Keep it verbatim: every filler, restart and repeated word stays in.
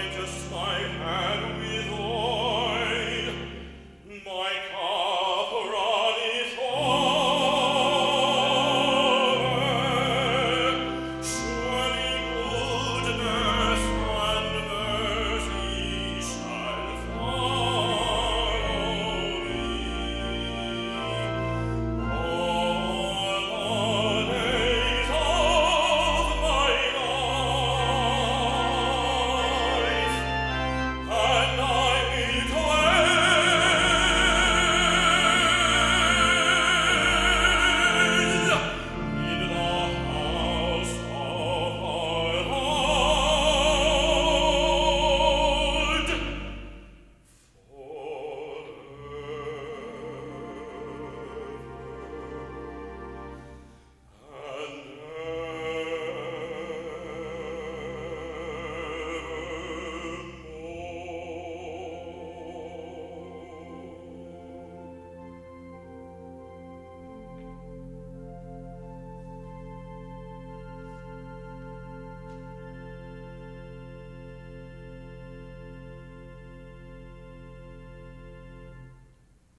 I just my hand.